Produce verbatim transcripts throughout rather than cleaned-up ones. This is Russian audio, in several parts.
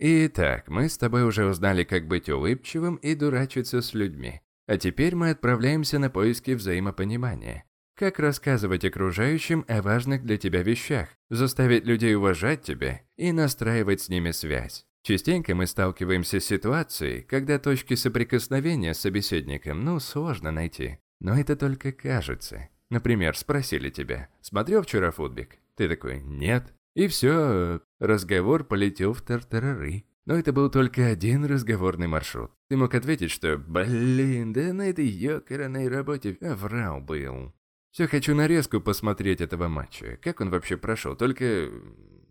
Итак, мы с тобой уже узнали, как быть улыбчивым и дурачиться с людьми. А теперь мы отправляемся на поиски взаимопонимания. Как рассказывать окружающим о важных для тебя вещах, заставить людей уважать тебя и настраивать с ними связь. Частенько мы сталкиваемся с ситуацией, когда точки соприкосновения с собеседником, ну, сложно найти. Но это только кажется. Например, спросили тебя: «Смотрел вчера футбик?» Ты такой: «Нет». И все, разговор полетел в тартарары. Но это был только один разговорный маршрут. Ты мог ответить, что «Блин, да на этой ёкарной работе врал был. Все хочу нарезку посмотреть этого матча. Как он вообще прошел? Только...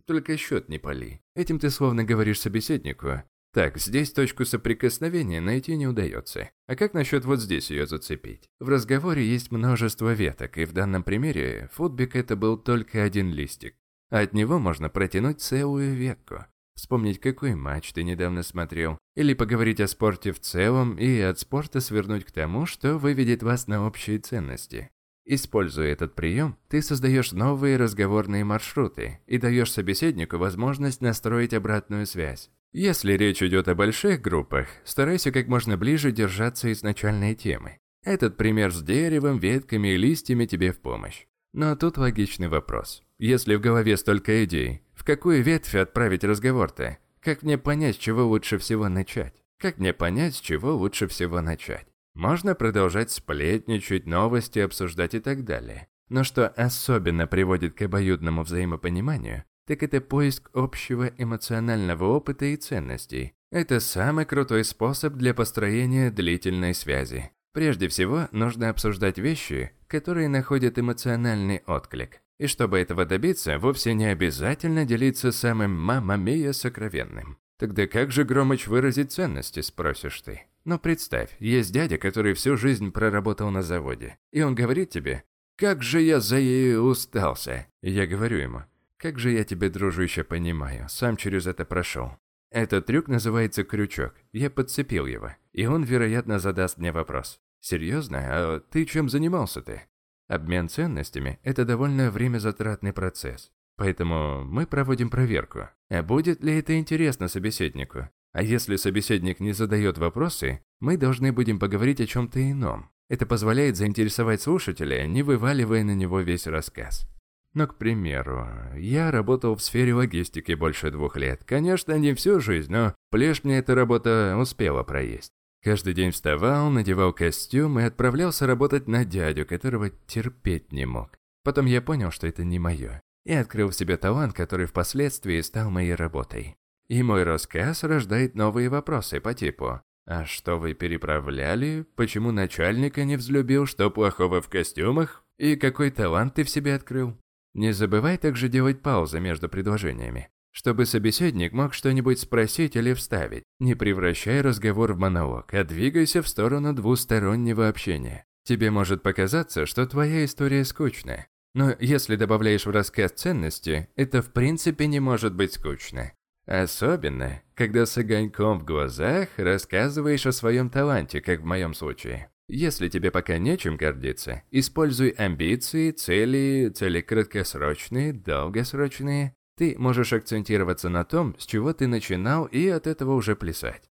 только счет не пали». Этим ты словно говоришь собеседнику: «Так, здесь точку соприкосновения найти не удается. А как насчет вот здесь ее зацепить?» В разговоре есть множество веток, и в данном примере футбик это был только один листик. А от него можно протянуть целую ветку. Вспомнить, какой матч ты недавно смотрел, или поговорить о спорте в целом и от спорта свернуть к тому, что выведет вас на общие ценности. Используя этот прием, ты создаешь новые разговорные маршруты и даешь собеседнику возможность настроить обратную связь. Если речь идет о больших группах, старайся как можно ближе держаться изначальной темы. Этот пример с деревом, ветками и листьями тебе в помощь. Но тут логичный вопрос. Если в голове столько идей, в какую ветвь отправить разговор-то? Как мне понять, с чего лучше всего начать? Как мне понять, с чего лучше всего начать? Можно продолжать сплетничать, новости обсуждать и так далее. Но что особенно приводит к обоюдному взаимопониманию, так это поиск общего эмоционального опыта и ценностей. Это самый крутой способ для построения длительной связи. Прежде всего, нужно обсуждать вещи, которые находят эмоциональный отклик. И чтобы этого добиться, вовсе не обязательно делиться самым «мамма мия» сокровенным. Тогда как же громыч выразить ценности, спросишь ты? Но представь, есть дядя, который всю жизнь проработал на заводе. И он говорит тебе: «Как же я за ею устался!» И я говорю ему: «Как же я тебя, дружище, понимаю, сам через это прошел». Этот трюк называется крючок, я подцепил его. И он, вероятно, задаст мне вопрос: «Серьезно? А ты чем занимался-то?» Обмен ценностями – это довольно времязатратный процесс. Поэтому мы проводим проверку. А будет ли это интересно собеседнику? А если собеседник не задает вопросы, мы должны будем поговорить о чем-то ином. Это позволяет заинтересовать слушателя, не вываливая на него весь рассказ. Но, к примеру, я работал в сфере логистики больше двух лет. Конечно, не всю жизнь, но плешь мне эта работа успела проесть. Каждый день вставал, надевал костюм и отправлялся работать на дядю, которого терпеть не мог. Потом я понял, что это не мое, и открыл в себе талант, который впоследствии стал моей работой. И мой рассказ рождает новые вопросы по типу: «А что вы переправляли? Почему начальника не взлюбил? Что плохого в костюмах? И какой талант ты в себе открыл?» Не забывай также делать паузы между предложениями, чтобы собеседник мог что-нибудь спросить или вставить. Не превращай разговор в монолог, а двигайся в сторону двустороннего общения. Тебе может показаться, что твоя история скучная, но если добавляешь в рассказ ценности, это в принципе не может быть скучно. Особенно, когда с огоньком в глазах рассказываешь о своем таланте, как в моем случае. Если тебе пока нечем гордиться, используй амбиции, цели, цели краткосрочные, долгосрочные. Ты можешь акцентироваться на том, с чего ты начинал, и от этого уже плясать.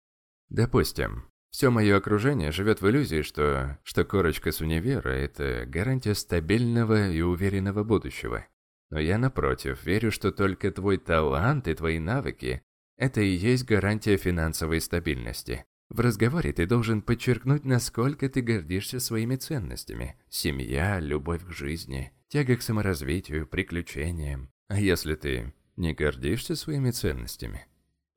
Допустим, все мое окружение живет в иллюзии, что, что корочка с универа – это гарантия стабильного и уверенного будущего. Но я, напротив, верю, что только твой талант и твои навыки – это и есть гарантия финансовой стабильности. В разговоре ты должен подчеркнуть, насколько ты гордишься своими ценностями – семья, любовь к жизни, тяга к саморазвитию, приключениям. А если ты не гордишься своими ценностями,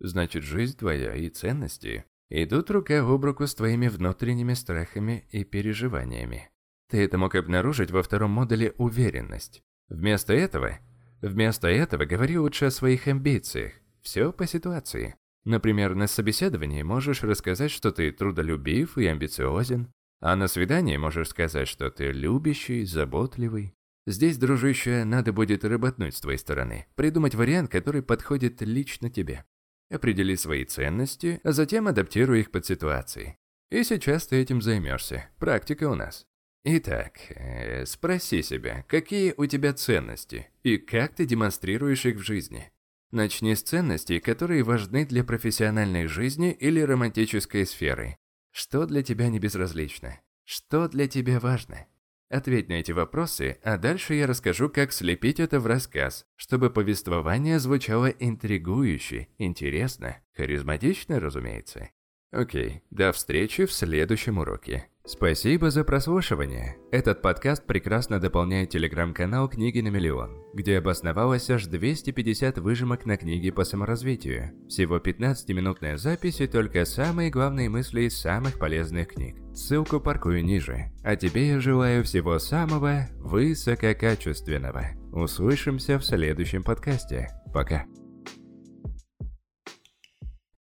значит, жизнь твоя и ценности идут рука об руку с твоими внутренними страхами и переживаниями. Ты это мог обнаружить во втором модуле «Уверенность». Вместо этого, вместо этого говори лучше о своих амбициях. Все по ситуации. Например, на собеседовании можешь рассказать, что ты трудолюбив и амбициозен, а на свидании можешь сказать, что ты любящий, заботливый. Здесь, дружище, надо будет работнуть с твоей стороны, придумать вариант, который подходит лично тебе. Определи свои ценности, а затем адаптируй их под ситуации. И сейчас ты этим займешься. Практика у нас. Итак, э, спроси себя, какие у тебя ценности и как ты демонстрируешь их в жизни. Начни с ценностей, которые важны для профессиональной жизни или романтической сферы. Что для тебя не безразлично? Что для тебя важно? Ответь на эти вопросы, а дальше я расскажу, как слепить это в рассказ, чтобы повествование звучало интригующе, интересно, харизматично, разумеется. Окей, до встречи в следующем уроке. Спасибо за прослушивание. Этот подкаст прекрасно дополняет телеграм-канал «Книги на миллион», где обосновалось аж двести пятьдесят выжимок на книги по саморазвитию. Всего пятнадцатиминутная запись и только самые главные мысли из самых полезных книг. Ссылку паркую ниже. А тебе я желаю всего самого высококачественного. Услышимся в следующем подкасте. Пока.